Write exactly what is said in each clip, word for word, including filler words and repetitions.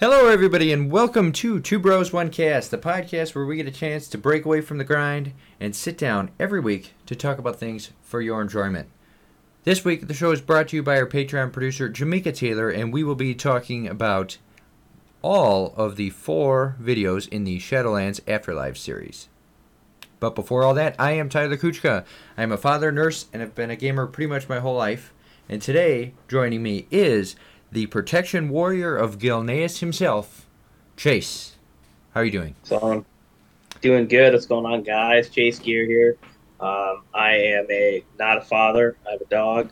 Hello, everybody, and welcome to Two Bros One Cast, the podcast where we get a chance to break away from the grind and sit down every week to talk about things for your enjoyment. This week, the show is brought to you by our Patreon producer, Jamaica Taylor, and we will be talking about all of the four videos in the Shadowlands Afterlife series. But before all that, I am Tyler Kuchka. I am a father, nurse, and have been a gamer pretty much my whole life. And today, joining me is the protection warrior of Gilneas himself, Chase. How are you doing? So I'm doing good. What's going on, guys? Chase Gear here. Um, I am a not a father. I have a dog.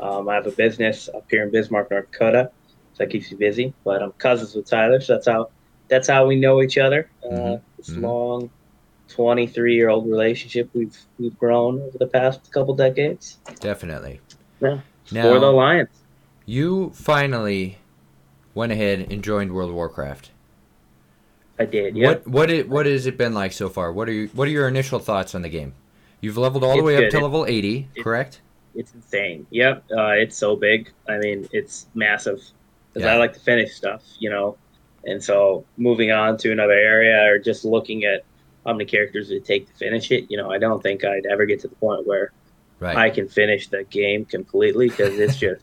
Um, I have a business up here in Bismarck, North Dakota, so that keeps me busy. But I'm cousins with Tyler, so that's how that's how we know each other. Uh, mm-hmm. This mm-hmm. long, twenty-three-year-old relationship we've we've grown over the past couple decades. Definitely. Yeah. Now, for the Alliance. You finally went ahead and joined World of Warcraft. I did, yeah. What what it what has it been like so far? What are you what are your initial thoughts on the game? You've leveled all the it's way good. up to level eighty, it, correct? It's insane. Yep, uh, it's so big. I mean, it's massive. Because yeah. I like to finish stuff, you know. And so moving on to another area or just looking at how many characters it take to finish it, you know, I don't think I'd ever get to the point where right. I can finish the game completely because it's just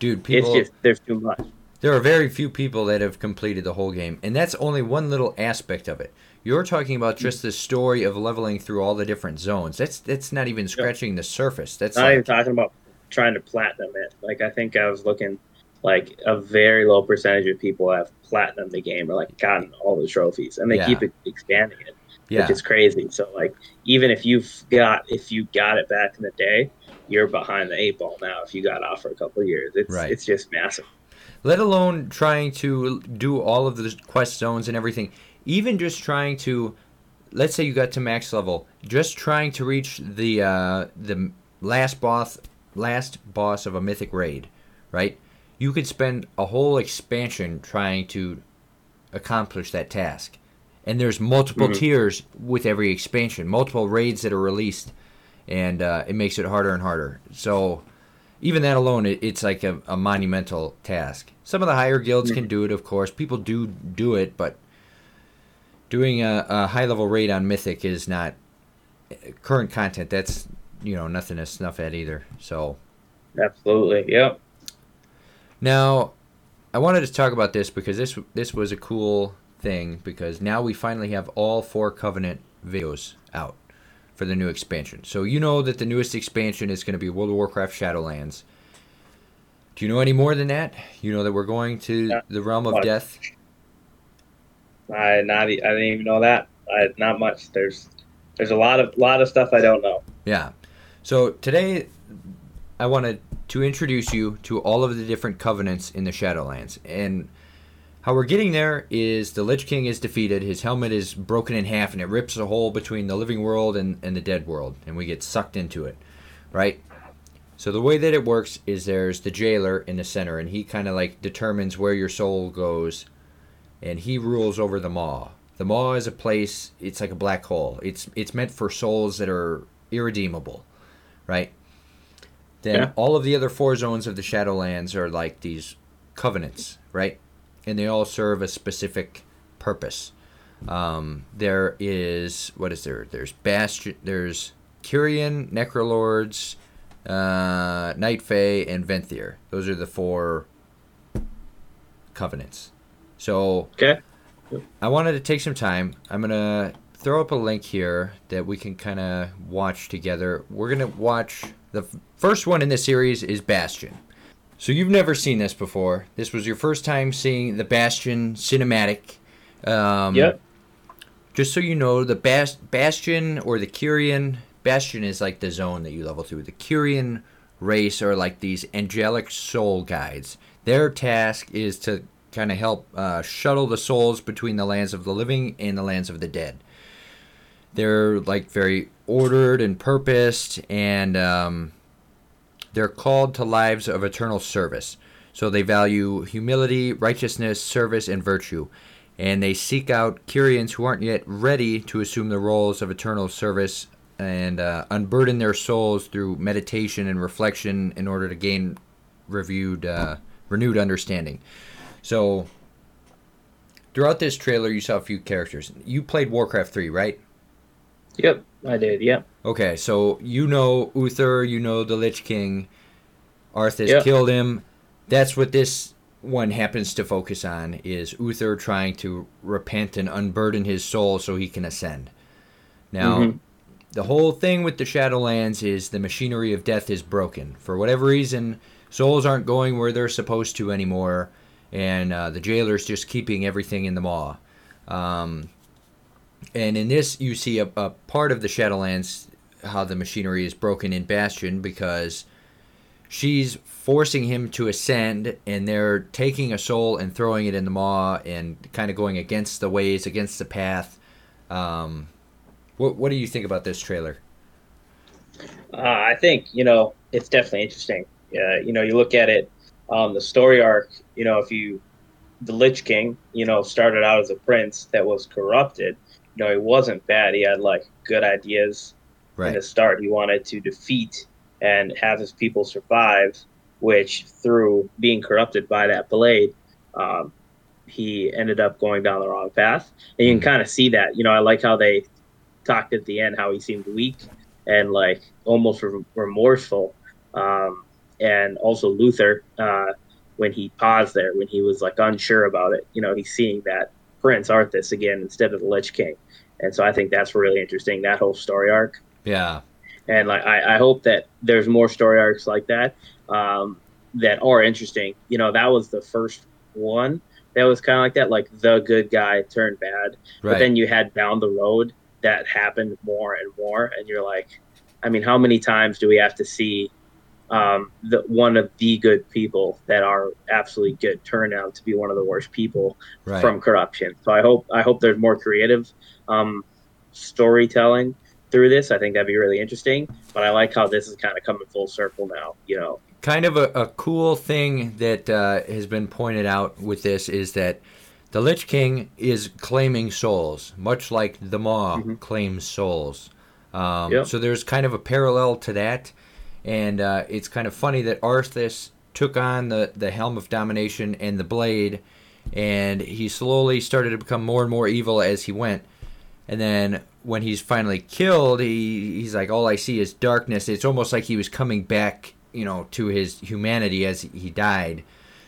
Dude, people, it's just, there's too much. There are very few people that have completed the whole game, and that's only one little aspect of it. You're talking about just the story of leveling through all the different zones. That's that's not even scratching yeah. the surface. That's not like, even talking about trying to platinum it. Like I think I was looking, like a very low percentage of people have platinumed the game or like gotten all the trophies, and they yeah. keep expanding it, yeah. which is crazy. So like even if you've got if you got it back in the day, you're behind the eight ball now if you got off for a couple of years. It's right. it's just massive. Let alone trying to do all of the quest zones and everything. Even just trying to, let's say you got to max level, just trying to reach the uh, the last boss, last boss of a mythic raid, right? You could spend a whole expansion trying to accomplish that task. And there's multiple mm-hmm. tiers with every expansion, multiple raids that are released. And uh, it makes it harder and harder. So even that alone, it, it's like a, a monumental task. Some of the higher guilds can do it, of course. People do do it, but doing a, a high-level raid on Mythic is not current content. That's, you know, nothing to snuff at either. So absolutely, yep. Now, I wanted to talk about this because this this was a cool thing because now we finally have all four Covenant videos out for the new expansion. So you know that the newest expansion is going to be World of Warcraft Shadowlands. Do you know any more than that? You know that we're going to not the realm of much. death? I not I didn't even know that. I, not much. There's there's a lot of lot of stuff I don't know. Yeah. So today I wanted to introduce you to all of the different covenants in the Shadowlands. And how we're getting there is the Lich King is defeated, his helmet is broken in half, and it rips a hole between the living world and, and the dead world, and we get sucked into it, right? So the way that it works is there's the jailer in the center, and he kind of like determines where your soul goes, and he rules over the Maw. The Maw is a place, it's like a black hole. It's it's meant for souls that are irredeemable, right? Then yeah. all of the other four zones of the Shadowlands are like these covenants, right? And they all serve a specific purpose. Um, there is what is there? There's Bastion, there's Kyrian, Necrolords, uh, Night Fae, and Venthyr. Those are the four covenants. So okay. I wanted to take some time. I'm gonna throw up a link here that we can kind of watch together. We're gonna watch the f- first one in this series is Bastion. So you've never seen this before. This was your first time seeing the Bastion cinematic. Um, yep. Just so you know, the Bas- Bastion or the Kyrian... Bastion is like the zone that you level through. The Kyrian race are like these angelic soul guides. Their task is to kind of help uh, shuttle the souls between the lands of the living and the lands of the dead. They're like very ordered and purposed and... Um, They're called to lives of eternal service. So they value humility, righteousness, service, and virtue. And they seek out Kyrians who aren't yet ready to assume the roles of eternal service and uh, unburden their souls through meditation and reflection in order to gain reviewed, uh, renewed understanding. So Throughout this trailer, you saw a few characters. You played Warcraft three, right? Yep, I did, yep. Okay, so you know Uther, you know the Lich King. Arthas yep. killed him. That's what this one happens to focus on, is Uther trying to repent and unburden his soul so he can ascend. Now, mm-hmm. the whole thing with the Shadowlands is the machinery of death is broken. For whatever reason, souls aren't going where they're supposed to anymore, and uh, the jailer's just keeping everything in the Maw. Um, and in this, you see a, a part of the Shadowlands, how the machinery is broken in Bastion, because she's forcing him to ascend, and they're taking a soul and throwing it in the Maw and kind of going against the ways, against the path. Um, what, what do you think about this trailer? Uh, I think, you know, it's definitely interesting. Uh, you know, you look at it, um, the story arc, you know, if you, the Lich King, you know, started out as a prince that was corrupted. You know, he wasn't bad. He had, like, good ideas right. in the start. He wanted to defeat and have his people survive, which through being corrupted by that blade, um, he ended up going down the wrong path. And you can kind of see that. You know, I like how they talked at the end, how he seemed weak and, like, almost re- remorseful. Um, and also Luther, uh, when he paused there, when he was, like, unsure about it, you know, he's seeing that Prince Arthas again instead of the Lich King. And so I think that's really interesting, that whole story arc. Yeah. And like I, I hope that there's more story arcs like that um, that are interesting. You know, that was the first one that was kind of like that, like the good guy turned bad. Right. But then you had Down the Road that happened more and more. And you're like, I mean, how many times do we have to see um, the, one of the good people that are absolutely good turn out to be one of the worst people right. from corruption? So I hope I hope there's more creative um, storytelling through this. I think that'd be really interesting, but I like how this is kind of coming full circle now, you know. Kind of a, a cool thing that uh, has been pointed out with this is that the Lich King is claiming souls, much like the Maw mm-hmm. claims souls. Um, yep. So there's kind of a parallel to that, and uh, it's kind of funny that Arthas took on the, the Helm of Domination and the Blade, and he slowly started to become more and more evil as he went. And then when he's finally killed, he, he's like, all I see is darkness. It's almost like he was coming back, you know, to his humanity as he died.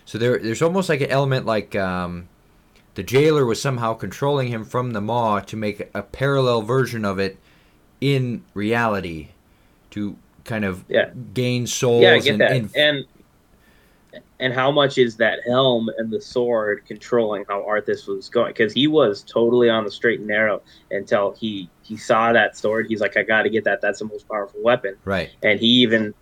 So there, there's almost like an element like um, the jailer was somehow controlling him from the Maw to make a parallel version of it in reality to kind of yeah. gain souls. Yeah, I get and, that. And, and and how much is that helm and the sword controlling how Arthas was going? Because he was totally on the straight and narrow until he, he saw that sword. He's like, I got to get that. That's the most powerful weapon. Right. And he even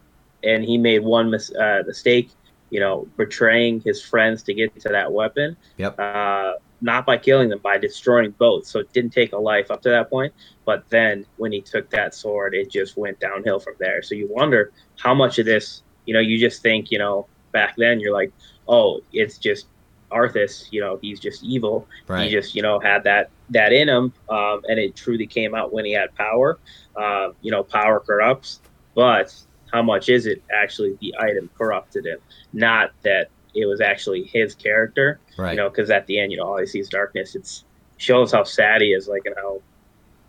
and he made one mis- uh, mistake, you know, betraying his friends to get to that weapon. Yep. Uh, not by killing them, by destroying both. So it didn't take a life up to that point. But then when he took that sword, it just went downhill from there. So you wonder how much of this, you know, you just think, you know, back then you're like, oh, it's just Arthas, you know, he's just evil. Right. He just, you know, had that that in him, um, and it truly came out when he had power. Uh, you know, power corrupts, but how much is it actually the item corrupted him? Not that it was actually his character, right. you know, because at the end, you know, all he sees darkness. It's shows how sad he is, like, and how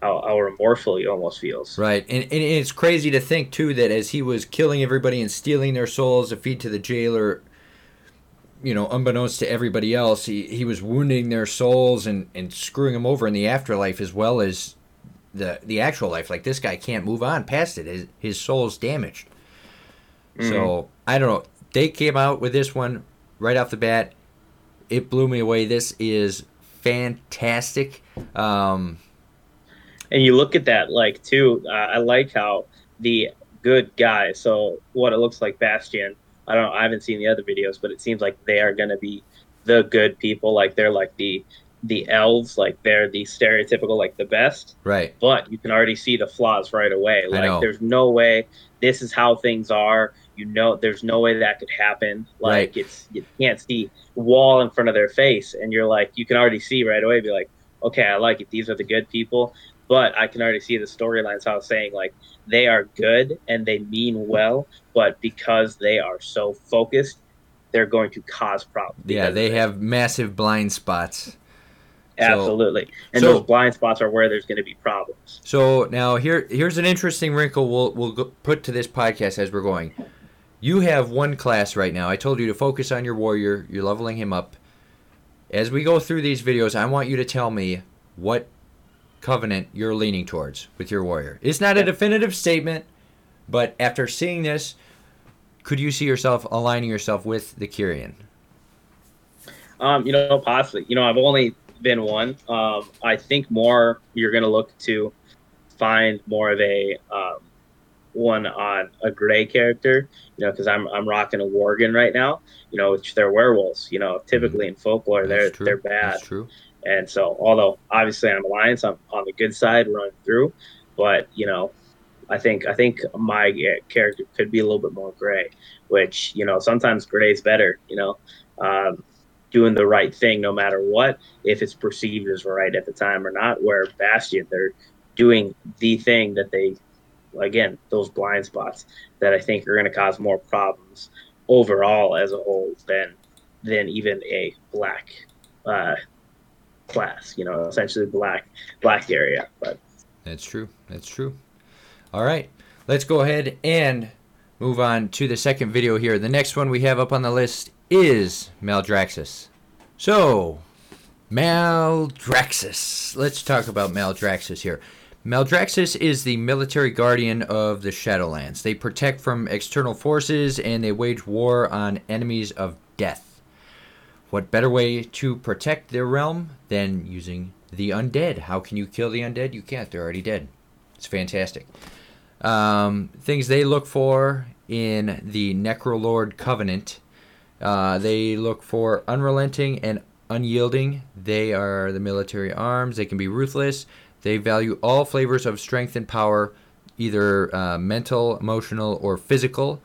how, how remorseful he almost feels. Right. And, and it's crazy to think, too, that as he was killing everybody and stealing their souls to feed to the jailer, you know, unbeknownst to everybody else, he, he was wounding their souls and, and screwing them over in the afterlife as well as the the actual life. Like, this guy can't move on past it. His, his soul's damaged. Mm-hmm. So, I don't know. They came out with this one right off the bat. It blew me away. This is fantastic. Um... And you look at that, like, too, uh, I like how the good guy, so what it looks like Bastion, I don't know, I haven't seen the other videos, but it seems like they are going to be the good people. Like, they're like the the elves, like they're the stereotypical, like the best. Right. But you can already see the flaws right away. Like, there's no way this is how things are. You know, there's no way that could happen. Like, right. it's you can't see wall in front of their face. And you're like, you can already see right away, be like, okay, I like it. These are the good people. But I can already see the storylines, how I was saying, like, they are good and they mean well, but because they are so focused, they're going to cause problems. Yeah, they have massive blind spots. Absolutely. So, and so, those blind spots are where there's going to be problems. So now here here's an interesting wrinkle we'll we'll go, put to this podcast as we're going. You have one class right now. I told you to focus on your warrior. You're leveling him up. As we go through these videos, I want you to tell me what covenant you're leaning towards with your warrior. It's not a definitive statement, but after seeing this, could you see yourself aligning yourself with the Kyrian? Um, you know, possibly. You know, I've only been one. Um, I think more you're going to look to find more of a um, one on a gray character, you know, because I'm I'm rocking a worgen right now, you know, which they're werewolves, you know, typically in folklore, they're true. they're bad. That's true. And so, although obviously I'm Alliance, I'm on the good side running through, but, you know, I think I think my character could be a little bit more gray, which, you know, sometimes gray is better, you know, um, doing the right thing no matter what, if it's perceived as right at the time or not, where Bastion, they're doing the thing that they, again, those blind spots that I think are going to cause more problems overall as a whole than than even a black uh, class, you know, essentially black black area. But that's true. That's true. All right, let's go ahead and move on to the second video here. The next one we have up on the list is Maldraxxus. So, Maldraxxus. Let's talk about Maldraxxus here. Maldraxxus is the military guardian of the Shadowlands. They protect from external forces and they wage war on enemies of death. What better way to protect their realm than using the undead? How can you kill the undead? You can't. They're already dead. It's fantastic. Um, things they look for in the Necrolord Covenant. Uh, they look for unrelenting and unyielding. They are the military arms. They can be ruthless. They value all flavors of strength and power, either uh, mental, emotional, or physical,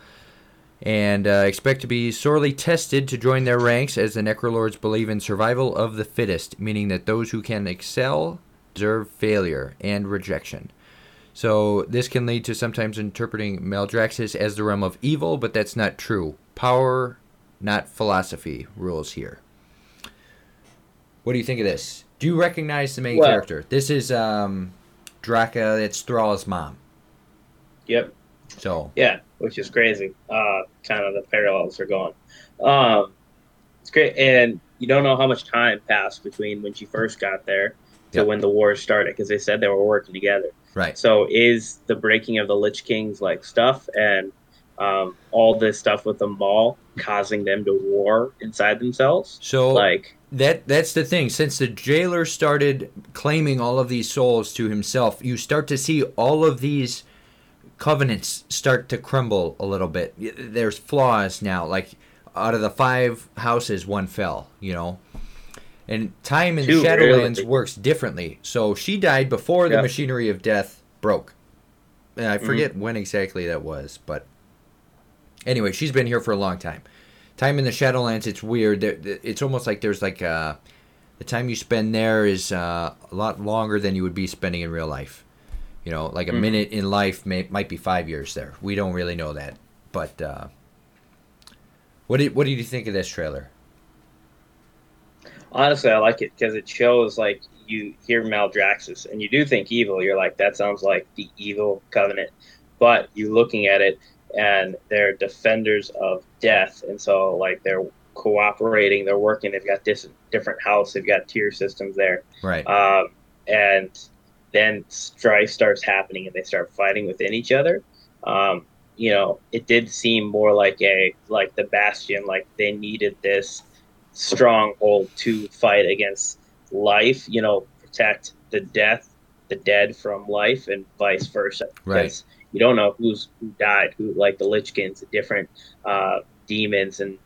and uh, expect to be sorely tested to join their ranks, as the Necrolords believe in survival of the fittest, meaning that those who can excel deserve failure and rejection. So this can lead to sometimes interpreting Maldraxxus as the realm of evil, but that's not true. Power, not philosophy, rules here. What do you think of this? Do you recognize the main well, character? This is um, Draka. It's Thrall's mom. Yep. So. Yeah, which is crazy. Uh, kind of the parallels are going. Um, it's great. And you don't know how much time passed between when she first got there to yep. when the war started, because they said they were working together. Right. So is the breaking of the Lich King's like stuff and um, all this stuff with the Maw causing them to war inside themselves? So like that that's the thing. Since the jailer started claiming all of these souls to himself, you start to see all of these covenants start to crumble a little bit. There's flaws now. Like out of the five houses, one fell, you know. And time in Two, the Shadowlands really? works differently. So she died before the yep. machinery of death broke. And I forget mm-hmm. when exactly that was. But anyway, she's been here for a long time. Time in the Shadowlands, it's weird. It's almost like there's like a, the time you spend there is a lot longer than you would be spending in real life. You know, like a mm-hmm. minute in life may, might be five years there. We don't really know that. But uh, what did, what did you think of this trailer? Honestly, I like it because it shows, like, you hear Maldraxxus and you do think evil. You're like, that sounds like the evil covenant. But you're looking at it and they're defenders of death. And so, like, they're cooperating. They're working. They've got this different house. They've got tier systems there. Right. Um, and then strife starts happening and they start fighting within each other. Um, you know, it did seem more like a like the Bastion, like they needed this stronghold to fight against life, you know, protect the death, the dead from life, and vice versa. Right. Because you don't know who's who died, who, like the Lich Kings, the different uh, demons and,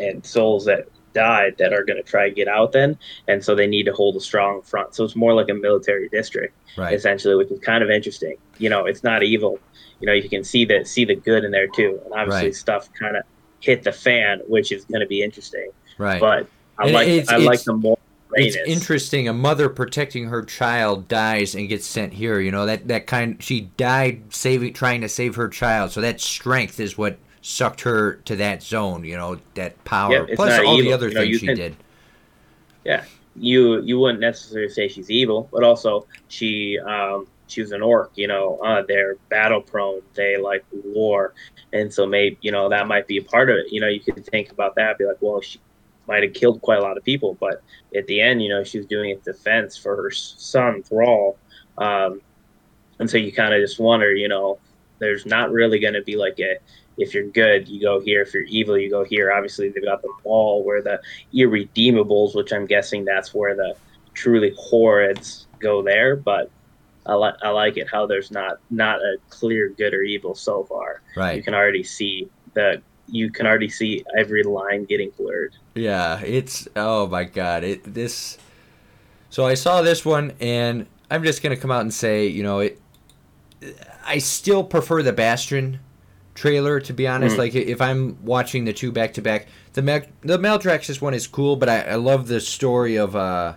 and souls that died that are going to try to get out then. And so they need to hold a strong front. So it's more like a military district, right. essentially, which is kind of interesting. You know, it's not evil. You know, you can see the, see the good in there too. And obviously right. stuff kind of hit the fan, which is going to be interesting. Right, but I and like it's, I it's, like the more. It's interesting. A mother protecting her child dies and gets sent here. You know that that kind. She died saving, trying to save her child. So that strength is what sucked her to that zone. You know that power. Yep, plus all evil. the other you things know, she can, did. Yeah, you you wouldn't necessarily say she's evil, but also she um, she was an orc. You know, uh, they're battle prone. They like war, and so maybe you know that might be a part of it. You know, you could think about that. Be like, well, she might have killed quite a lot of people, but at the end, you know, she was doing it defense for her son Thrall, um, and so you kind of just wonder, you know, there's not really going to be like a if you're good, you go here. If you're evil, you go here. Obviously, they've got the Maw, where the irredeemables, which I'm guessing that's where the truly horrids go there. But I like I like it how there's not not a clear good or evil so far. Right. You can already see the you can already see every line getting blurred. Yeah, it's oh my god, it this. So I saw this one, and I'm just gonna come out and say, you know, it. I still prefer the Bastion trailer, to be honest. Mm. Like, if I'm watching the two back to back, the Mal- the Maldraxxus one is cool, but I, I love the story of uh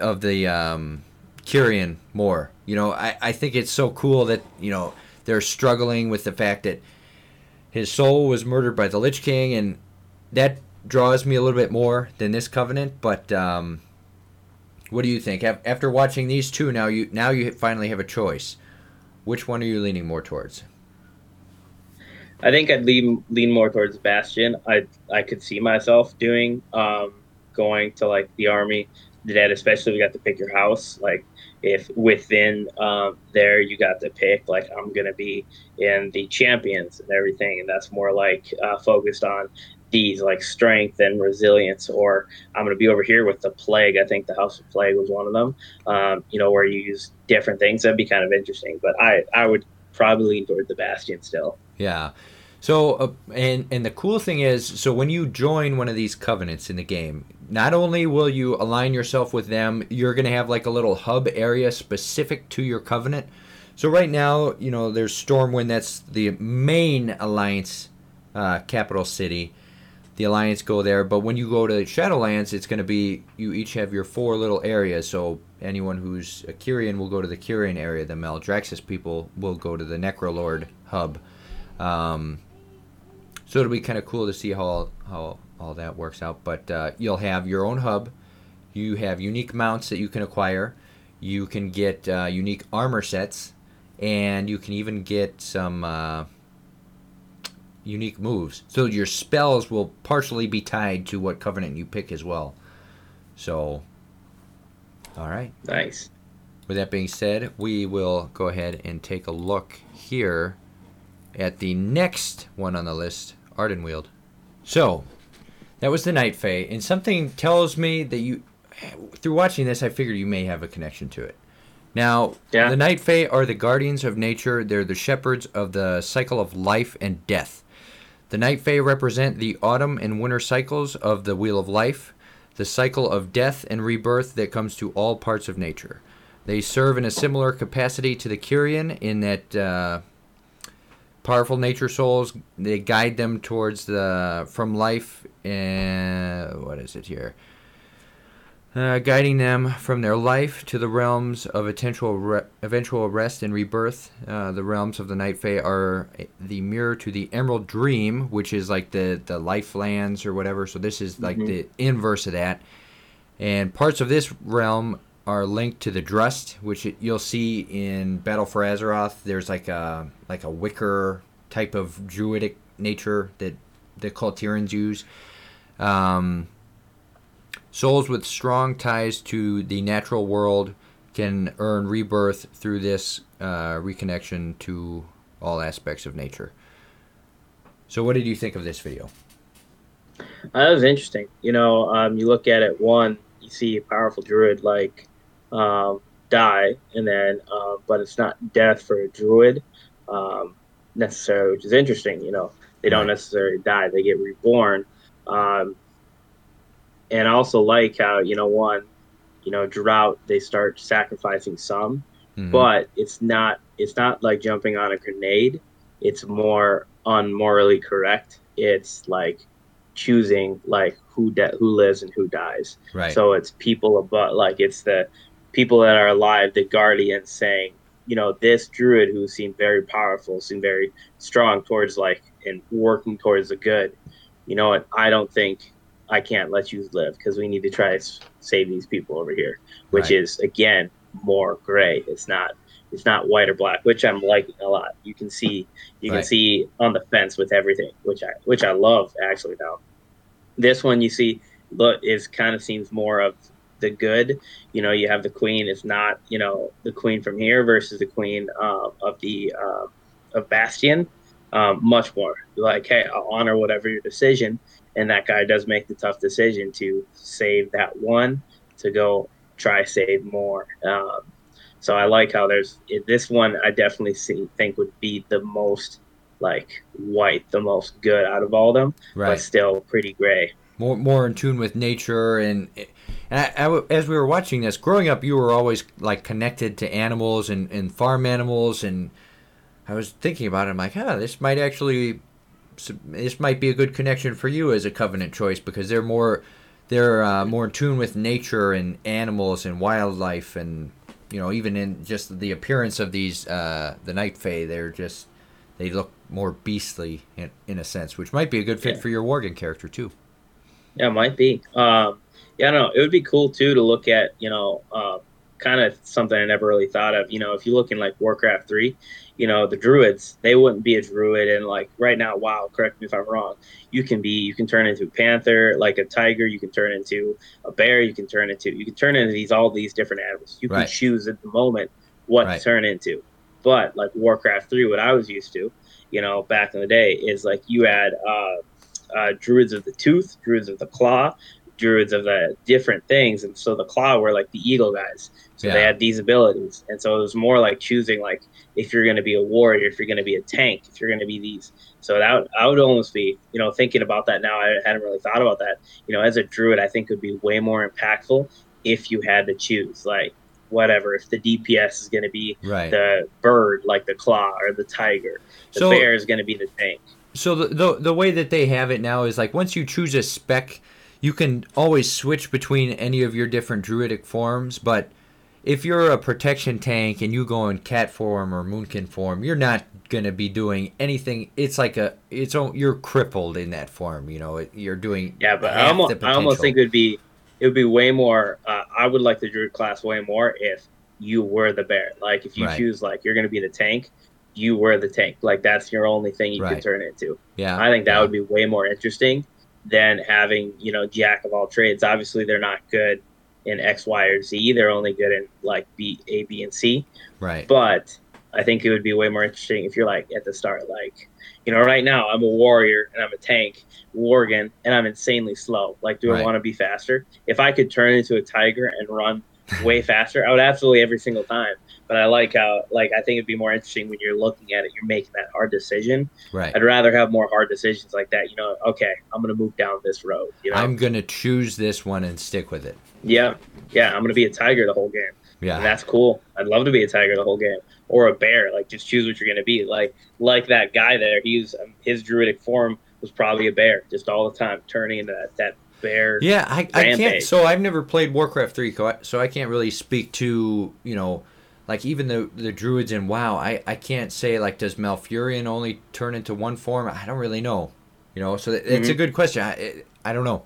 of the um Kyrian more. You know, I, I think it's so cool that, you know, they're struggling with the fact that his soul was murdered by the Lich King, and that draws me a little bit more than this Covenant. But um, what do you think? After watching these two, now you now you finally have a choice. Which one are you leaning more towards? I think I'd lean lean more towards Bastion. I I could see myself doing um, going to like the army, the dead, especially. We got to pick your house. Like if within um, there you got to pick, like I'm gonna be in the champions and everything, and that's more like uh, focused on these like strength and resilience. Or I'm gonna be over here with the plague. I think the House of Plague was one of them. Um, you know where you use different things. That'd be kind of interesting. But I I would probably lean toward the Bastion still. Yeah. So, uh, and and the cool thing is, so when you join one of these covenants in the game, not only will you align yourself with them, you're going to have like a little hub area specific to your covenant. So right now, you know, there's Stormwind. That's the main Alliance uh, capital city. The Alliance go there. But when you go to Shadowlands, it's going to be, you each have your four little areas. So anyone who's a Kyrian will go to the Kyrian area. The Maldraxxus people will go to the Necrolord hub. Um, So it'll be kind of cool to see how how all that works out. But uh, you'll have your own hub. You have unique mounts that you can acquire. You can get uh, unique armor sets, and you can even get some uh, unique moves. So your spells will partially be tied to what covenant you pick as well. So, all right. Nice. With that being said, we will go ahead and take a look here at the next one on the list. Ardenweald. So, that was the Night Fae, and something tells me that you, through watching this, I figured you may have a connection to it. Now, yeah. The Night Fae are the guardians of nature. They're the shepherds of the cycle of life and death. The Night Fae represent the autumn and winter cycles of the Wheel of Life, the cycle of death and rebirth that comes to all parts of nature. They serve in a similar capacity to the Kyrian in that uh, powerful nature souls, they guide them towards the from life and what is it here uh, guiding them from their life to the realms of eventual re- eventual rest and rebirth. Uh, the realms of the Night Fae are the mirror to the Emerald Dream, which is like the the life lands or whatever. So this is like mm-hmm. the inverse of that, and parts of this realm are linked to the Drust, which it, you'll see in Battle for Azeroth. There's like a like a wicker type of druidic nature that the Kul'Tirans use. Um, souls with strong ties to the natural world can earn rebirth through this uh, reconnection to all aspects of nature. So what did you think of this video? Uh, that was interesting. You know, um, you look at it, one, you see a powerful druid like Um, die, and then, uh, but it's not death for a druid um, necessarily, which is interesting. You know, they don't necessarily die; they get reborn. Um, and I also like how you know one, you know, drought they start sacrificing some, mm-hmm. but it's not it's not like jumping on a grenade. It's more unmorally correct. It's like choosing like who de- who lives and who dies. Right. So it's people above, like it's the people that are alive, the guardians, saying, you know, this druid who seemed very powerful, seemed very strong towards like and working towards the good. You know what? I don't think I can't let you live because we need to try to save these people over here, which right. is, again, more gray. It's not it's not white or black, which I'm liking a lot. You can see you right. can see on the fence with everything, which I which I love actually now. This one you see look is kind of seems more of the good. You know, you have the queen is not, you know, the queen from here versus the queen uh, of the uh, of Bastion. Um, much more like, hey, I'll honor whatever your decision. And that guy does make the tough decision to save that one to go try save more. Um, so I like how there's this one. I definitely see, think would be the most like white, the most good out of all of them, right. but still pretty gray. More more in tune with nature. And and I, I, as we were watching this, growing up, you were always like connected to animals and, and farm animals and. I was thinking about it. I'm like, ah, oh, this might actually, this might be a good connection for you as a Covenant choice because they're more, they're uh, more in tune with nature and animals and wildlife and, you know, even in just the appearance of these, uh, the Night Fae, they're just, they look more beastly in, in a sense, which might be a good fit yeah. for your Worgen character too. Yeah, it might be. Um, yeah, no, it would be cool too to look at, you know, uh, kind of something I never really thought of. You know, if you look in like Warcraft three, you know, the druids, they wouldn't be a druid. And like right now, wow, correct me if I'm wrong, you can be, you can turn into a panther, like a tiger, you can turn into a bear, you can turn into, you can turn into these, all these different animals. You right. can choose at the moment what right. to turn into. But like Warcraft three, what I was used to, you know, back in the day is like you had uh, uh, druids of the tooth, druids of the claw, druids of the different things. And so the claw were like the eagle guys. So yeah. they had these abilities. And so it was more like choosing like if you're going to be a warrior, if you're going to be a tank, if you're going to be these. So that would, I would almost be, you know, thinking about that now. I hadn't really thought about that. You know, as a druid, I think it would be way more impactful if you had to choose like whatever, if the D P S is going to be right. the bird, like the claw or the tiger, the so, bear is going to be the tank. So the, the the way that they have it now is like once you choose a spec, you can always switch between any of your different druidic forms, but if you're a protection tank and you go in cat form or moonkin form, you're not going to be doing anything. It's like a, it's you're crippled in that form. You know, you're doing. Yeah, but half I, almost, the potential. I almost think it would be, it would be way more. Uh, I would like the druid class way more if you were the bear. Like if you right. choose, like you're going to be the tank, you were the tank. Like that's your only thing you right. can turn into. Yeah, I think that yeah. would be way more interesting than having, you know, jack of all trades. Obviously, they're not good in X, Y, or Z. They're only good in like B, A, B, and C. Right. But I think it would be way more interesting if you're like at the start, like, you know, right now I'm a warrior and I'm a tank, Worgen, and I'm insanely slow. Like, do right. I want to be faster? If I could turn into a tiger and run way faster, I would absolutely every single time. But I like how, like, I think it'd be more interesting when you're looking at it, you're making that hard decision. Right. I'd rather have more hard decisions like that. You know, okay, I'm going to move down this road. You know? I'm going to choose this one and stick with it. Yeah, yeah, I'm going to be a tiger the whole game. Yeah. And that's cool. I'd love to be a tiger the whole game. Or a bear. Like, just choose what you're going to be. Like, like that guy there, he's, um, his druidic form was probably a bear just all the time, turning into that, that bear. Yeah, I, I can't. So I've never played Warcraft three, so I can't really speak to, you know, like even the the druids in WoW. I, I can't say, like, does Malfurion only turn into one form? I don't really know. You know, so that, mm-hmm. it's a good question. I, it, I don't know.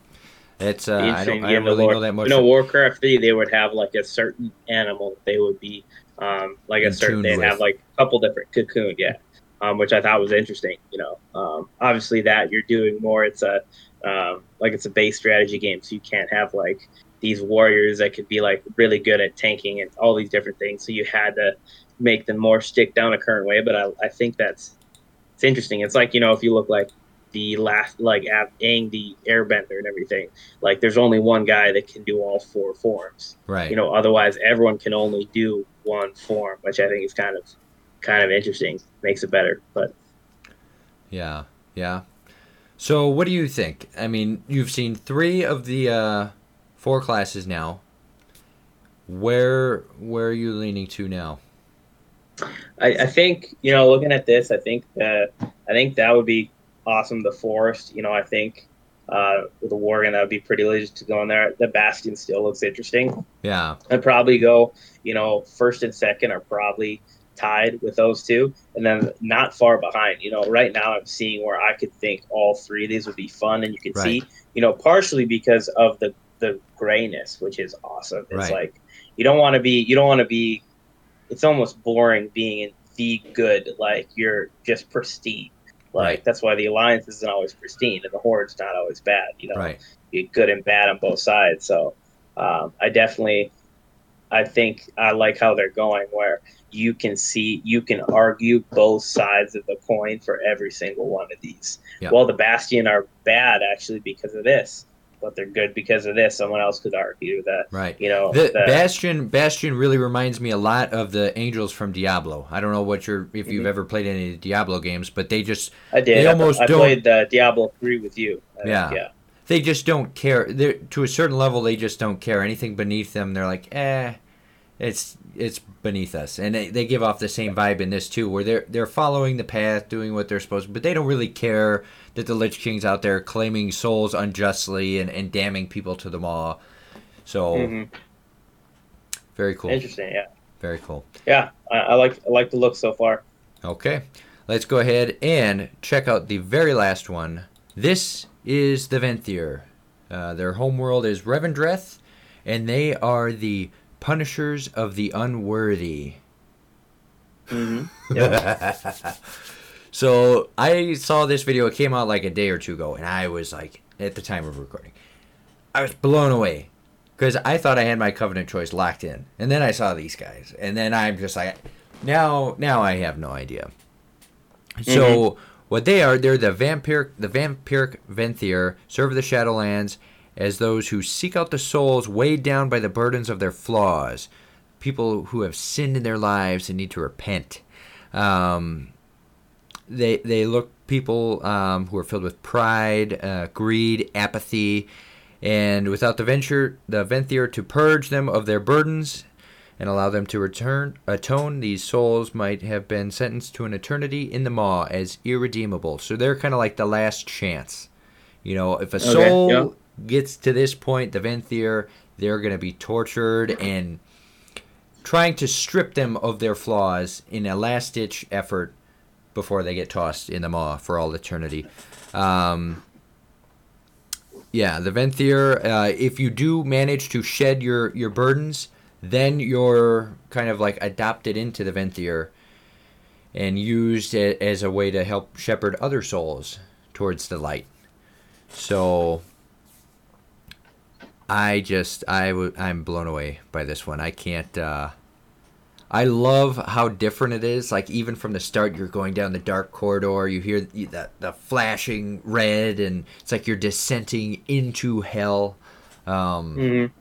It's uh, I don't, I don't really War- know that much. You know, Warcraft three, they would have like a certain animal. They would be um, like a certain. They'd with. have like a couple different cocoon, yeah, um, which I thought was interesting. You know, um, obviously that you're doing more. It's a um, like it's a base strategy game, so you can't have like these warriors that could be like really good at tanking and all these different things. So you had to make them more stick down a current way. But I, I think that's it's interesting. It's like, you know, if you look like the last, like, Aang the Airbender and everything. Like, there's only one guy that can do all four forms. Right. You know, otherwise everyone can only do one form, which I think is kind of, kind of interesting. Makes it better, but. Yeah, yeah. So, what do you think? I mean, you've seen three of the uh, four classes now. Where, where are you leaning to now? I, I think, you know, looking at this, I think that, I think that would be awesome. The forest, you know, I think uh, with the Worgen, that would be pretty legit to go in there. The Bastion still looks interesting. Yeah. I'd probably go, you know, first and second are probably tied with those two, and then not far behind. You know, right now I'm seeing where I could think all three of these would be fun, and you could right. see, you know, partially because of the the grayness, which is awesome. It's right. like you don't want to be, you don't want to be. It's almost boring being in the good, like you're just pristine. Like right. that's why the Alliance isn't always pristine, and the Horde's not always bad. You know, right. you're good and bad on both sides. So um, I definitely. I think I like how they're going, where you can see, you can argue both sides of the coin for every single one of these. Yep. Well, the Bastion are bad actually because of this, but they're good because of this. Someone else could argue that, right? You know, the, the Bastion. Bastion really reminds me a lot of the Angels from Diablo. I don't know what you're if you've mm-hmm. ever played any of the Diablo games, but they just I did. They almost I, I don't... played uh, Diablo three with you. I yeah. Think, yeah. They just don't care. They're, to a certain level, they just don't care. Anything beneath them, they're like, eh, it's it's beneath us. And they, they give off the same vibe in this, too, where they're, they're following the path, doing what they're supposed to. But they don't really care that the Lich King's out there claiming souls unjustly and, and damning people to the Maw. So, mm-hmm. very cool. Interesting, yeah. Very cool. Yeah, I, I like I like the look so far. Okay. Let's go ahead and check out the very last one. This is the Venthyr. Uh, their homeworld is Revendreth, and they are the punishers of the unworthy. Mm-hmm. Yep. So I saw this video. It came out like a day or two ago, and I was like, at the time of recording, I was blown away because I thought I had my Covenant choice locked in, and then I saw these guys, and then I'm just like, now, now I have no idea. Mm-hmm. So. What they are, they're the vampiric, the vampiric Venthyr, serve the Shadowlands as those who seek out the souls weighed down by the burdens of their flaws, people who have sinned in their lives and need to repent. Um, they they look people um, who are filled with pride, uh, greed, apathy, and without the venture, the Venthyr to purge them of their burdens and allow them to return atone, these souls might have been sentenced to an eternity in the Maw as irredeemable. So they're kind of like the last chance. You know, if a okay, soul yeah. gets to this point, the Venthyr, they're going to be tortured and trying to strip them of their flaws in a last-ditch effort before they get tossed in the Maw for all eternity. Um... Yeah, the Venthyr, uh, if you do manage to shed your, your burdens, then you're kind of like adopted into the Venthyr and used as a way to help shepherd other souls towards the light. So I just, I w- I'm blown away by this one. I can't, uh, I love how different it is. Like even from the start, you're going down the dark corridor, you hear the, the flashing red, and it's like you're descending into hell. Um, mm-hmm.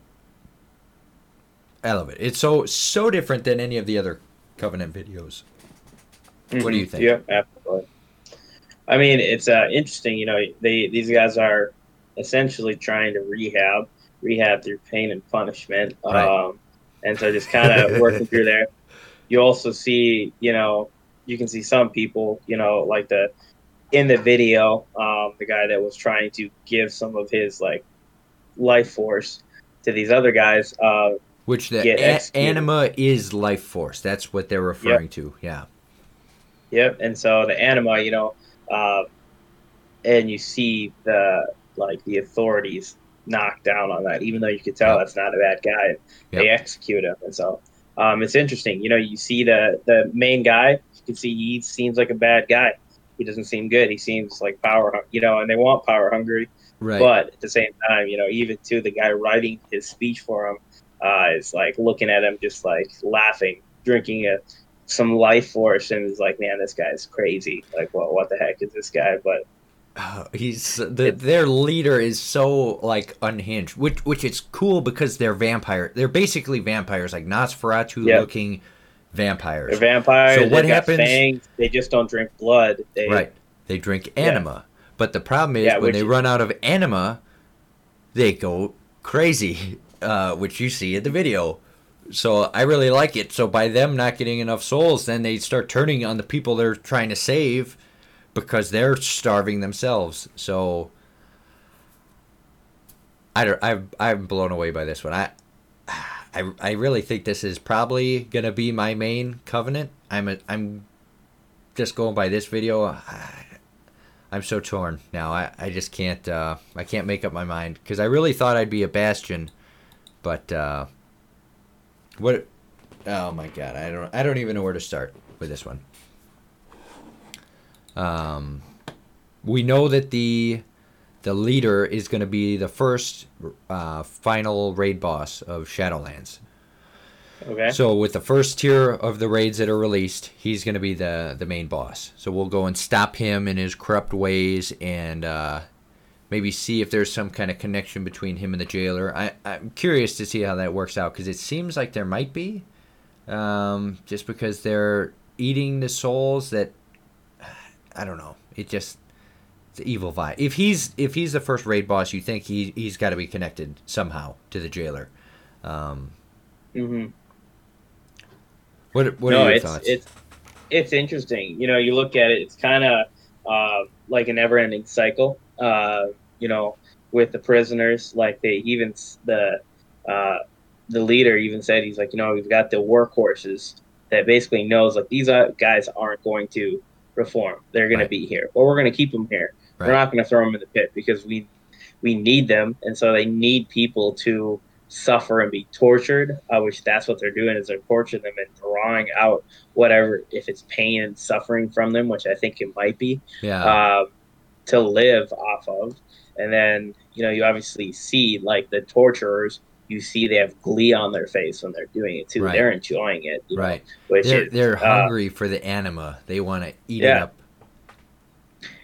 I love it. It's so so different than any of the other Covenant videos. Mm-hmm. What do you think? Yeah, absolutely. I mean, it's uh, interesting. You know, they these guys are essentially trying to rehab, rehab through pain and punishment, right. um, and so just kind of working through there. You also see, you know, you can see some people, you know, like the in the video, um, the guy that was trying to give some of his like life force to these other guys. Uh, Which the a- anima is life force. That's what they're referring yep. to. Yeah. Yep. And so the anima, you know, uh, and you see the like the authorities knock down on that, even though you could tell yep. that's not a bad guy. They yep. execute him. And so um, it's interesting. You know, you see the, the main guy. You can see he seems like a bad guy. He doesn't seem good. He seems like power, you know, and they want power hungry. Right. But at the same time, you know, even to the guy writing his speech for him, Uh, is like looking at him, just like laughing, drinking a, some life force, and is like, man, this guy's crazy. Like, well, what the heck is this guy? But oh, he's the, their leader is so like unhinged, which which is cool because they're vampire. They're basically vampires, like Nosferatu yep. looking vampires. They're vampires. So what happens? Fangs, they just don't drink blood. They, right. They drink anima, yeah. but the problem is yeah, when they is... run out of anima, they go crazy. Uh, which you see in the video. So I really like it. So by them not getting enough souls, then they start turning on the people they're trying to save because they're starving themselves. So I don't, I've, I'm blown away by this one. I I, I really think this is probably going to be my main Covenant. I'm a, I'm just going by this video. I, I'm so torn now. I, I just can't uh, I can't make up my mind, because I really thought I'd be a Bastion, but uh, what? Oh my God! I don't I don't even know where to start with this one. Um, we know that the the leader is going to be the first uh, final raid boss of Shadowlands. Okay. So with the first tier of the raids that are released, he's going to be the, the main boss. So we'll go and stop him in his corrupt ways, and uh, maybe see if there's some kind of connection between him and the jailer. I, I'm curious to see how that works out, because it seems like there might be, um, just because they're eating the souls that, I don't know, it just... the evil vibe. If he's if he's the first raid boss, you think he he's got to be connected somehow to the jailer. Um, mm-hmm. What what no, are your it's, thoughts? It's it's interesting. You know, you look at it. It's kind of uh, like a never-ending cycle. Uh, you know, with the prisoners, like they even the uh, the leader even said, he's like, you know, we've got the workhorses that basically knows like these guys aren't going to reform. They're going right. to be here, or we're going to keep them here. Right. We're not going to throw them in the pit, because we we need them, and so they need people to suffer and be tortured, uh, which that's what they're doing, is they're torturing them and drawing out whatever, if it's pain and suffering from them, which I think it might be, yeah. uh, to live off of. And then, you know, you obviously see, like, the torturers, you see they have glee on their face when they're doing it, too. Right. They're enjoying it. Right. Know, which they're, is, they're hungry uh, for the anima. They want to eat yeah. it up.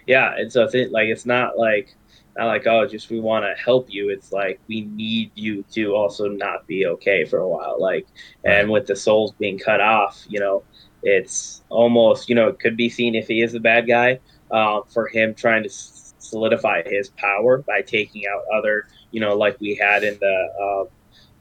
Yeah, and so it's like it's not like not like oh, just we want to help you. It's like we need you to also not be okay for a while. Like, and with the souls being cut off, you know, it's almost, you know, it could be seen, if he is the bad guy, uh, for him trying to solidify his power by taking out other, you know, like we had in the uh,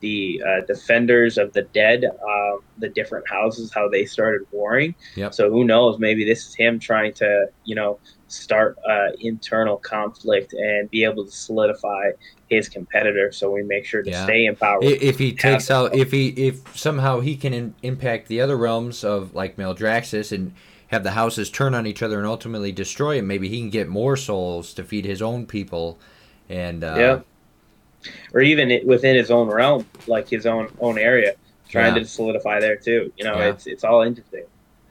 the uh, Defenders of the Dead, uh, the different houses, how they started warring. Yep. So who knows? Maybe this is him trying to, you know, start uh, internal conflict and be able to solidify his competitor, so we make sure to yeah. stay in power. If he takes out, if he if somehow he can in, impact the other realms of, like, Maldraxxus, and have the houses turn on each other and ultimately destroy him, maybe he can get more souls to feed his own people, and uh, yeah. or even within his own realm, like his own own area, trying yeah. to solidify there too. You know, yeah. it's it's all interesting.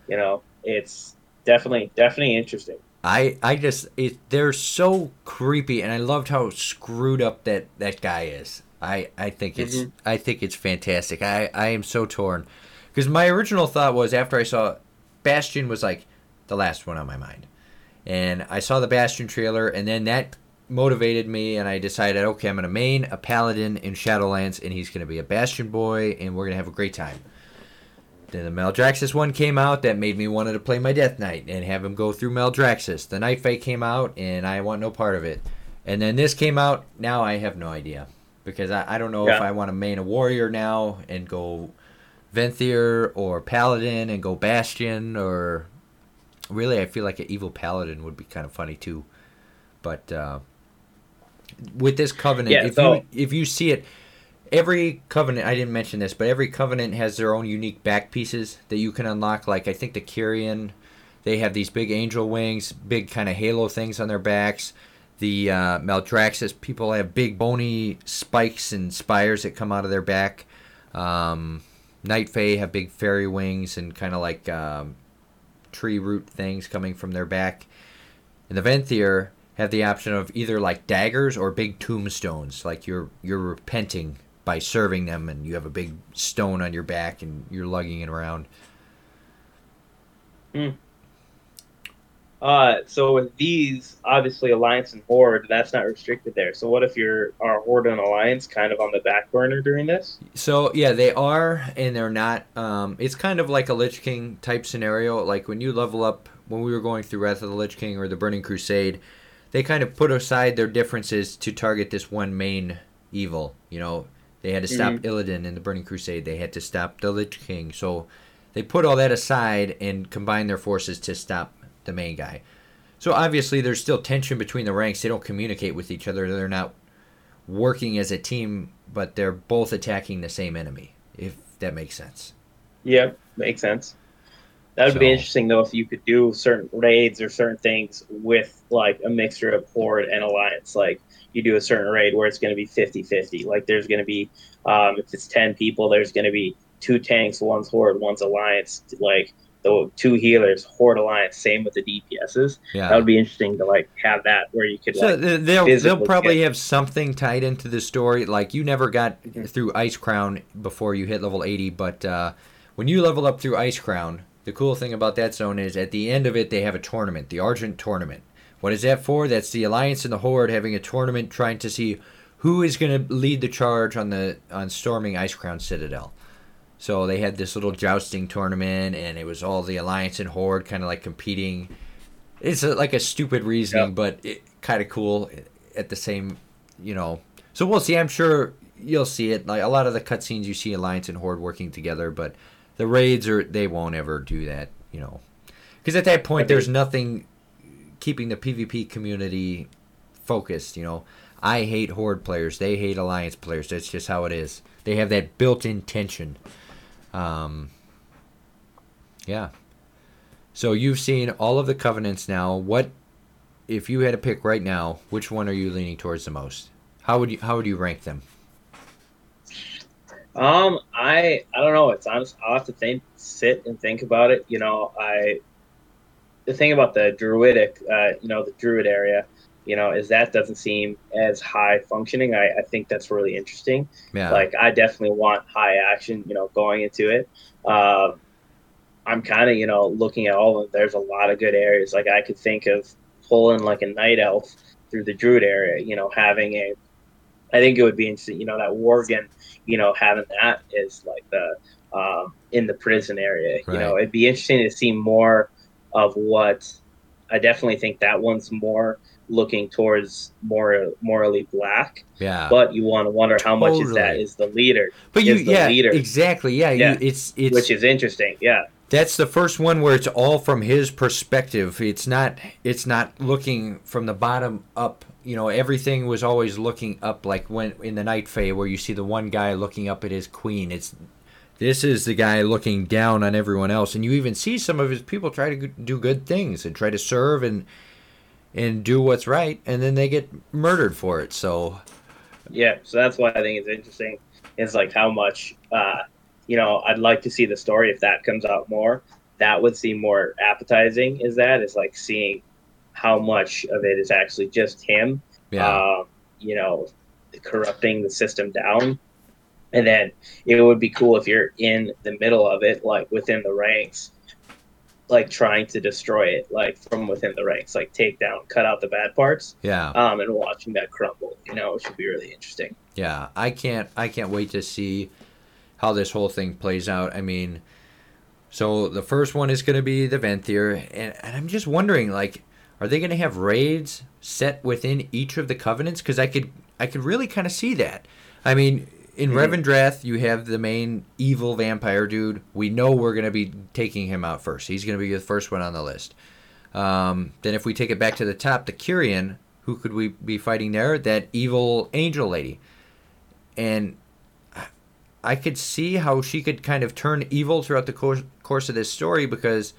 You know, it's definitely definitely interesting. I I just it, they're so creepy, and I loved how screwed up that, that guy is. I, I think it's mm-hmm. I think it's fantastic. I, I am so torn, because my original thought was, after I saw Bastion, was like the last one on my mind, and I saw the Bastion trailer, and then that motivated me, and I decided, okay, I'm going to main a paladin in Shadowlands, and he's going to be a Bastion boy, and we're going to have a great time. Then the Maldraxxus one came out, that made me want to play my Death Knight and have him go through Maldraxxus. The Night Fae came out, and I want no part of it. And then this came out, now I have no idea, because I, I don't know yeah. if I want to main a warrior now and go Venthyr, or paladin and go Bastion, or really I feel like an evil paladin would be kind of funny too. But uh with this Covenant, yeah, if so, you if you see it, every Covenant, I didn't mention this, but every Covenant has their own unique back pieces that you can unlock. Like, I think the Kyrian, they have these big angel wings, big kind of halo things on their backs. The uh, Maldraxxus people have big bony spikes and spires that come out of their back. Um, Night Fae have big fairy wings and kind of like um, tree root things coming from their back. And the Venthyr have the option of either like daggers or big tombstones, like you're you're repenting by serving them, and you have a big stone on your back and you're lugging it around. Mm. Uh, so with these, obviously Alliance and Horde, that's not restricted there. So what if you're are Horde and Alliance kind of on the back burner during this? So yeah, they are, and they're not. Um, it's kind of like a Lich King type scenario. Like when you level up, when we were going through Wrath of the Lich King or the Burning Crusade, they kind of put aside their differences to target this one main evil. You know, they had to stop mm-hmm. Illidan in the Burning Crusade. They had to stop the Lich King. So they put all that aside and combined their forces to stop the main guy. So obviously there's still tension between the ranks. They don't communicate with each other. They're not working as a team, but they're both attacking the same enemy. if that makes sense. Yeah, makes sense. That would so, be interesting, though, if you could do certain raids or certain things with, like, a mixture of Horde and Alliance. Like, you do a certain raid where it's going to be fifty-fifty. Like, there's going to be, um, if it's ten people, there's going to be two tanks, one's Horde, one's Alliance. Like, the two healers, Horde, Alliance, same with the D P Ss. Yeah. That would be interesting to, like, have that where you could, so like, they'll, they'll probably get. have something tied into the story. Like, you never got mm-hmm. through Icecrown before you hit level eighty, but uh, when you level up through Icecrown, the cool thing about that zone is at the end of it, they have a tournament, the Argent Tournament. What is that for? That's the Alliance and the Horde having a tournament trying to see who is going to lead the charge on the on storming Icecrown Citadel. So they had this little jousting tournament, and it was all the Alliance and Horde kind of like competing. It's a, like a stupid reasoning, yeah. but it, kind of cool at the same, you know. So we'll see. I'm sure you'll see it. Like a lot of the cutscenes, you see Alliance and Horde working together, but the raids, are they won't ever do that, you know. Because at that point, there's nothing keeping the PvP community focused, you know. I hate Horde players. They hate Alliance players. That's just how it is. They have that built-in tension. Um, yeah. So you've seen all of the Covenants now. What, if you had to pick right now, which one are you leaning towards the most? How would you, how would you rank them? Um, I I don't know. It's honest. I'll have to think, sit and think about it. You know, I the thing about the druidic, uh, you know, the druid area, you know, is that doesn't seem as high functioning. I, I think that's really interesting. Yeah. Like, I definitely want high action, you know, going into it. Uh, I'm kind of, you know, looking at all of them. There's a lot of good areas. Like, I could think of pulling like a night elf through the druid area. You know, having a, I think it would be interesting. You know, that worgen. You know, having that is like the um, in the prison area. Right. You know, it'd be interesting to see more of what. I definitely think that one's more looking towards more morally black. Yeah. But you want to wonder totally. how much is that is the leader. But you, is the yeah, leader. exactly, yeah. yeah. You, it's it's which is interesting. Yeah. That's the first one where it's all from his perspective. It's not. It's not looking from the bottom up. You know, everything was always looking up, like when in the Night Fae, where you see the one guy looking up at his queen. It's this is the guy looking down on everyone else, and you even see some of his people try to do good things and try to serve and and do what's right, and then they get murdered for it. So, yeah, so that's why I think it's interesting. It's like how much, uh, you know, I'd like to see the story if that comes out more. That would seem more appetizing. Is that it's like seeing how much of it is actually just him, yeah. uh, you know, corrupting the system down. And then it would be cool if you're in the middle of it, like within the ranks, like trying to destroy it, like from within the ranks, like take down, cut out the bad parts. Yeah. Um, and watching that crumble, you know, it should be really interesting. Yeah. I can't, I can't wait to see how this whole thing plays out. I mean, so the first one is going to be the Venthyr. And, and I'm just wondering, like, are they going to have raids set within each of the Covenants? Because I could I could really kind of see that. I mean, in mm-hmm. Revendreth, you have the main evil vampire dude. We know we're going to be taking him out first. He's going to be the first one on the list. Um, then if we take it back to the top, the Kyrian, who could we be fighting there? That evil angel lady. And I could see how she could kind of turn evil throughout the course, course of this story because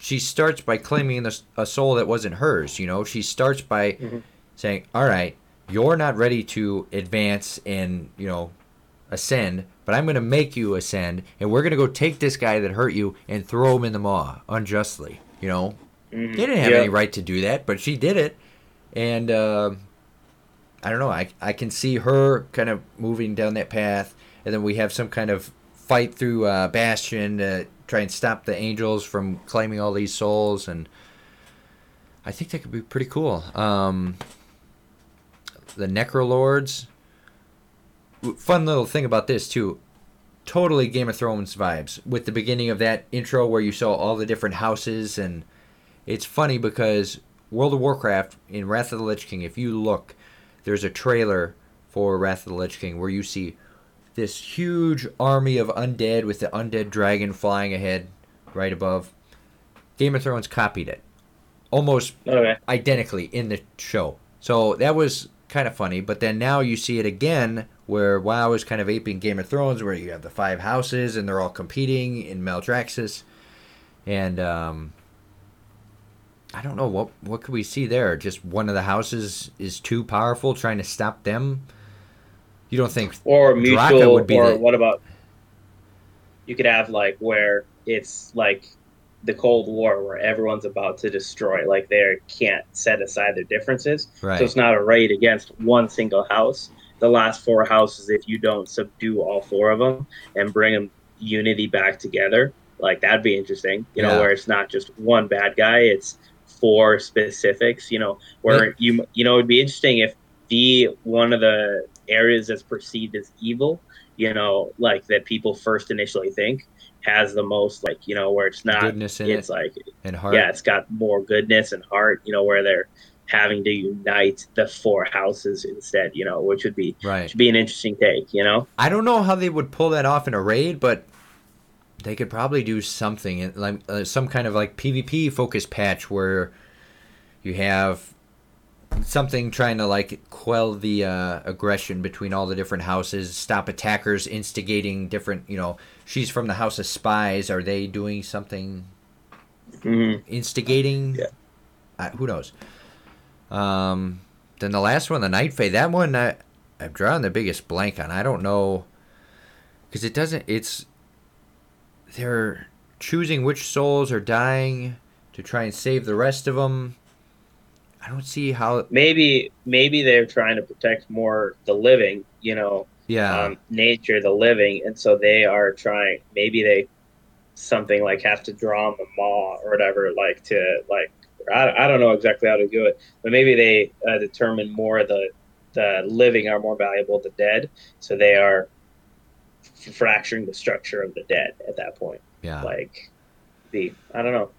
she starts by claiming a soul that wasn't hers, you know. She starts by mm-hmm. saying, all right, you're not ready to advance and, you know, ascend, but I'm going to make you ascend, and we're going to go take this guy that hurt you and throw him in the Maw unjustly, you know. Mm-hmm. They didn't have yeah. any right to do that, but she did it. And uh, I don't know. I, I can see her kind of moving down that path, and then we have some kind of fight through uh, Bastion to try and stop the angels from claiming all these souls, and I think that could be pretty cool. Um, the Necrolords. Fun little thing about this, too. Totally Game of Thrones vibes, with the beginning of that intro where you saw all the different houses, and it's funny because World of Warcraft, in Wrath of the Lich King, if you look, there's a trailer for Wrath of the Lich King where you see this huge army of undead with the undead dragon flying ahead right above. Game of Thrones copied it almost okay. identically in the show. So that was kind of funny. But then now you see it again where WoW is kind of aping Game of Thrones, where you have the five houses and they're all competing in Maldraxxus. And um, I don't know, what what could we see there? Just one of the houses is too powerful, trying to stop them? You don't think or mutual, would be or the... what about... You could have, like, where it's, like, the Cold War, where everyone's about to destroy. Like, they can't set aside their differences. Right. So it's not a raid against one single house. The last four houses, if you don't subdue all four of them and bring them unity back together, like, that'd be interesting. You yeah. know, where it's not just one bad guy, it's four specifics, you know, where yeah. you, you know, it'd be interesting if the one of the areas that's perceived as evil, you know, like that people first initially think has the most, like, you know, where it's not, goodness in it's it like, and heart. Yeah, it's got more goodness and heart, you know, where they're having to unite the four houses instead, you know, which would be, right. should be an interesting take, you know? I don't know how they would pull that off in a raid, but they could probably do something, like uh, some kind of like PvP focused patch where you have something trying to like quell the uh, aggression between all the different houses, stop attackers instigating different, you know, she's from the House of Spies. Are they doing something mm-hmm. instigating? Yeah. Uh, who knows? Um, then the last one, the Night Fae, that one I, I've drawn the biggest blank on. I don't know, because it doesn't, it's, they're choosing which souls are dying to try and save the rest of them. I don't see how. Maybe maybe they're trying to protect more the living, you know, yeah, um, nature, the living, and so they are trying. Maybe they something like have to draw on the Maw or whatever, like to like. I, I don't know exactly how to do it, but maybe they uh, determine more the the living are more valuable than the dead, so they are f- fracturing the structure of the dead at that point. Yeah, like the I don't know.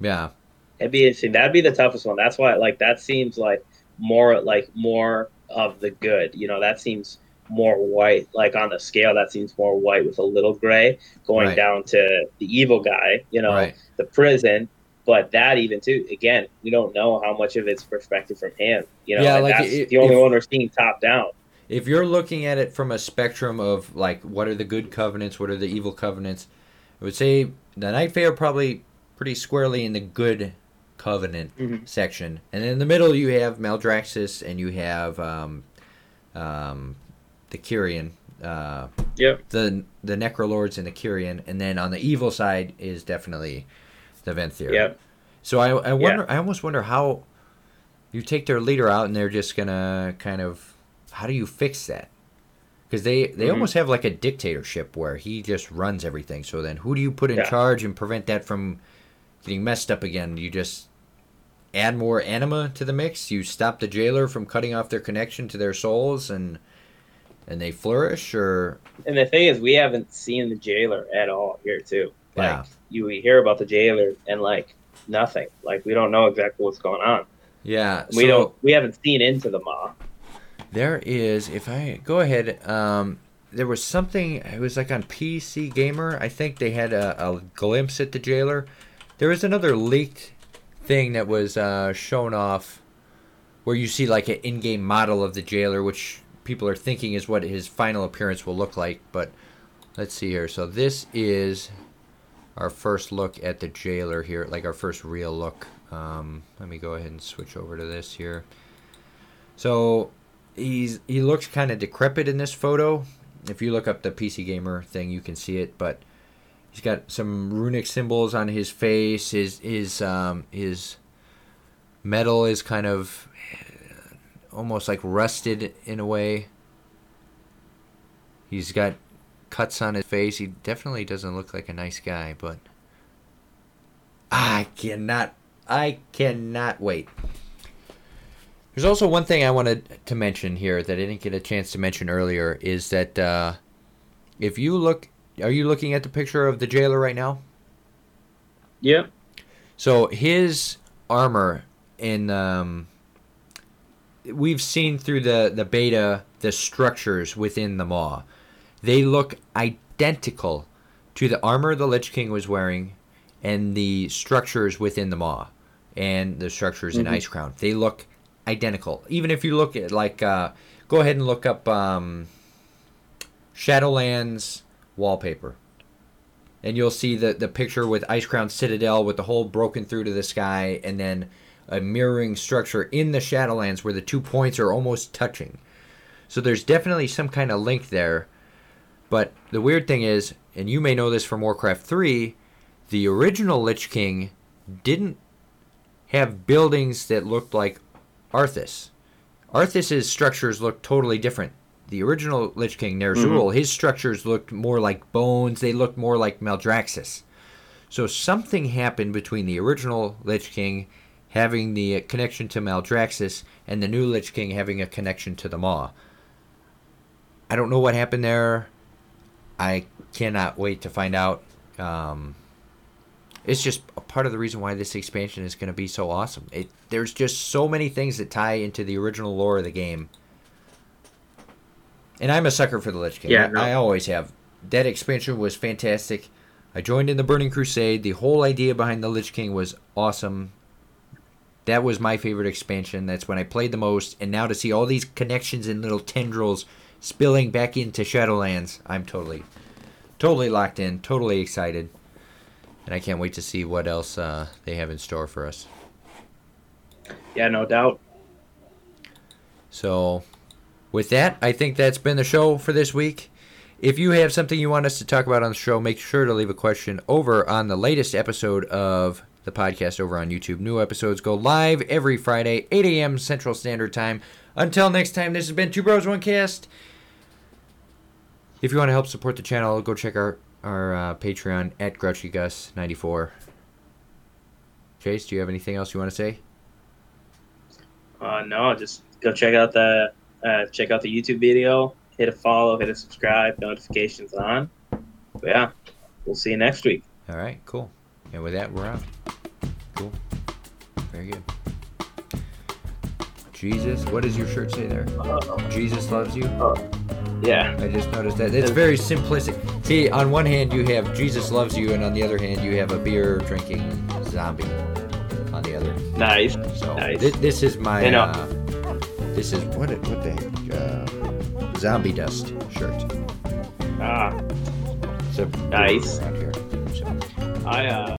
Yeah. It'd be interesting. That'd be the toughest one. That's why, like, that seems like more, like more of the good. You know, that seems more white. Like on the scale, that seems more white with a little gray going right. down to the evil guy. You know, right. the prison. But that even too, again, we don't know how much of it's perspective from him. You know, yeah, like that's it, the only if, one we're seeing top down. If you're looking at it from a spectrum of like, what are the good covenants? What are the evil covenants? I would say the Night Fae are probably pretty squarely in the good Covenant mm-hmm. section, and in the middle you have Maldraxxus and you have um, um, the Kyrian, uh, yep. the the Necrolords and the Kyrian, and then on the evil side is definitely the Venthyr. Yep. So I I wonder yeah. I almost wonder how you take their leader out and they're just gonna kind of how do you fix that? Because they they mm-hmm. almost have like a dictatorship where he just runs everything. So then who do you put in yeah. charge and prevent that from getting messed up again? You just add more anima to the mix. You stop the jailer from cutting off their connection to their souls, and and they flourish. Or and the thing is, we haven't seen the jailer at all here too. Like yeah. you we hear about the jailer and like nothing. Like we don't know exactly what's going on. Yeah, we so don't. We haven't seen into the Maw. There is. If I go ahead, um, there was something. It was like on P C Gamer. I think they had a, a glimpse at the jailer. There was another leaked thing that was uh, shown off where you see like an in-game model of the jailer, which people are thinking is what his final appearance will look like. But let's see here. So this is our first look at the jailer here, like our first real look. Um, let me go ahead and switch over to this here. So he's he looks kind of decrepit in this photo. If you look up the P C Gamer thing, you can see it, but he's got some runic symbols on his face. His his um, his metal is kind of almost like rusted in a way. He's got cuts on his face. He definitely doesn't look like a nice guy, but I cannot I cannot wait. There's also one thing I wanted to mention here that I didn't get a chance to mention earlier is that uh, if you look. Are you looking at the picture of the jailer right now? Yep. So his armor in um, we've seen through the, the beta the structures within the Maw. They look identical to the armor the Lich King was wearing and the structures within the Maw and the structures mm-hmm. in Icecrown. They look identical. Even if you look at, like, uh, go ahead and look up um, Shadowlands wallpaper. And you'll see the, the picture with Icecrown Citadel with the hole broken through to the sky, and then a mirroring structure in the Shadowlands where the two points are almost touching. So there's definitely some kind of link there. But the weird thing is, and you may know this from Warcraft three, the original Lich King didn't have buildings that looked like Arthas. Arthas's structures looked totally different. The original Lich King, Ner'zhul, mm-hmm. his structures looked more like bones. They looked more like Maldraxxus. So something happened between the original Lich King having the connection to Maldraxxus and the new Lich King having a connection to the Maw. I don't know what happened there. I cannot wait to find out. Um, it's just a part of the reason why this expansion is going to be so awesome. It, there's just so many things that tie into the original lore of the game. And I'm a sucker for the Lich King. Yeah, no. I always have. That expansion was fantastic. I joined in the Burning Crusade. The whole idea behind the Lich King was awesome. That was my favorite expansion. That's when I played the most. And now to see all these connections and little tendrils spilling back into Shadowlands, I'm totally, totally locked in, totally excited. And I can't wait to see what else uh, they have in store for us. Yeah, no doubt. So... with that, I think that's been the show for this week. If you have something you want us to talk about on the show, make sure to leave a question over on the latest episode of the podcast over on YouTube. New episodes go live every Friday, eight a.m. Central Standard Time. Until next time, this has been Two Bros One Cast. If you want to help support the channel, go check our, our uh, Patreon at Grouchy Gus ninety-four. Chase, do you have anything else you want to say? Uh, no, just go check out the... Uh, check out the YouTube video, hit a follow, hit a subscribe, notifications on. But yeah, we'll see you next week. All right, cool. And with that, we're out. Cool. Very good. Jesus, what does your shirt say there? Uh, Jesus loves you? Uh, yeah. I just noticed that. It's very simplistic. See, on one hand, you have Jesus loves you, and on the other hand, you have a beer-drinking zombie on the other. Nice. So nice. Th- this is my... You know, uh, This is what it what the heck, uh, zombie dust shirt. Ah, it's a nice. Around here, so. I uh.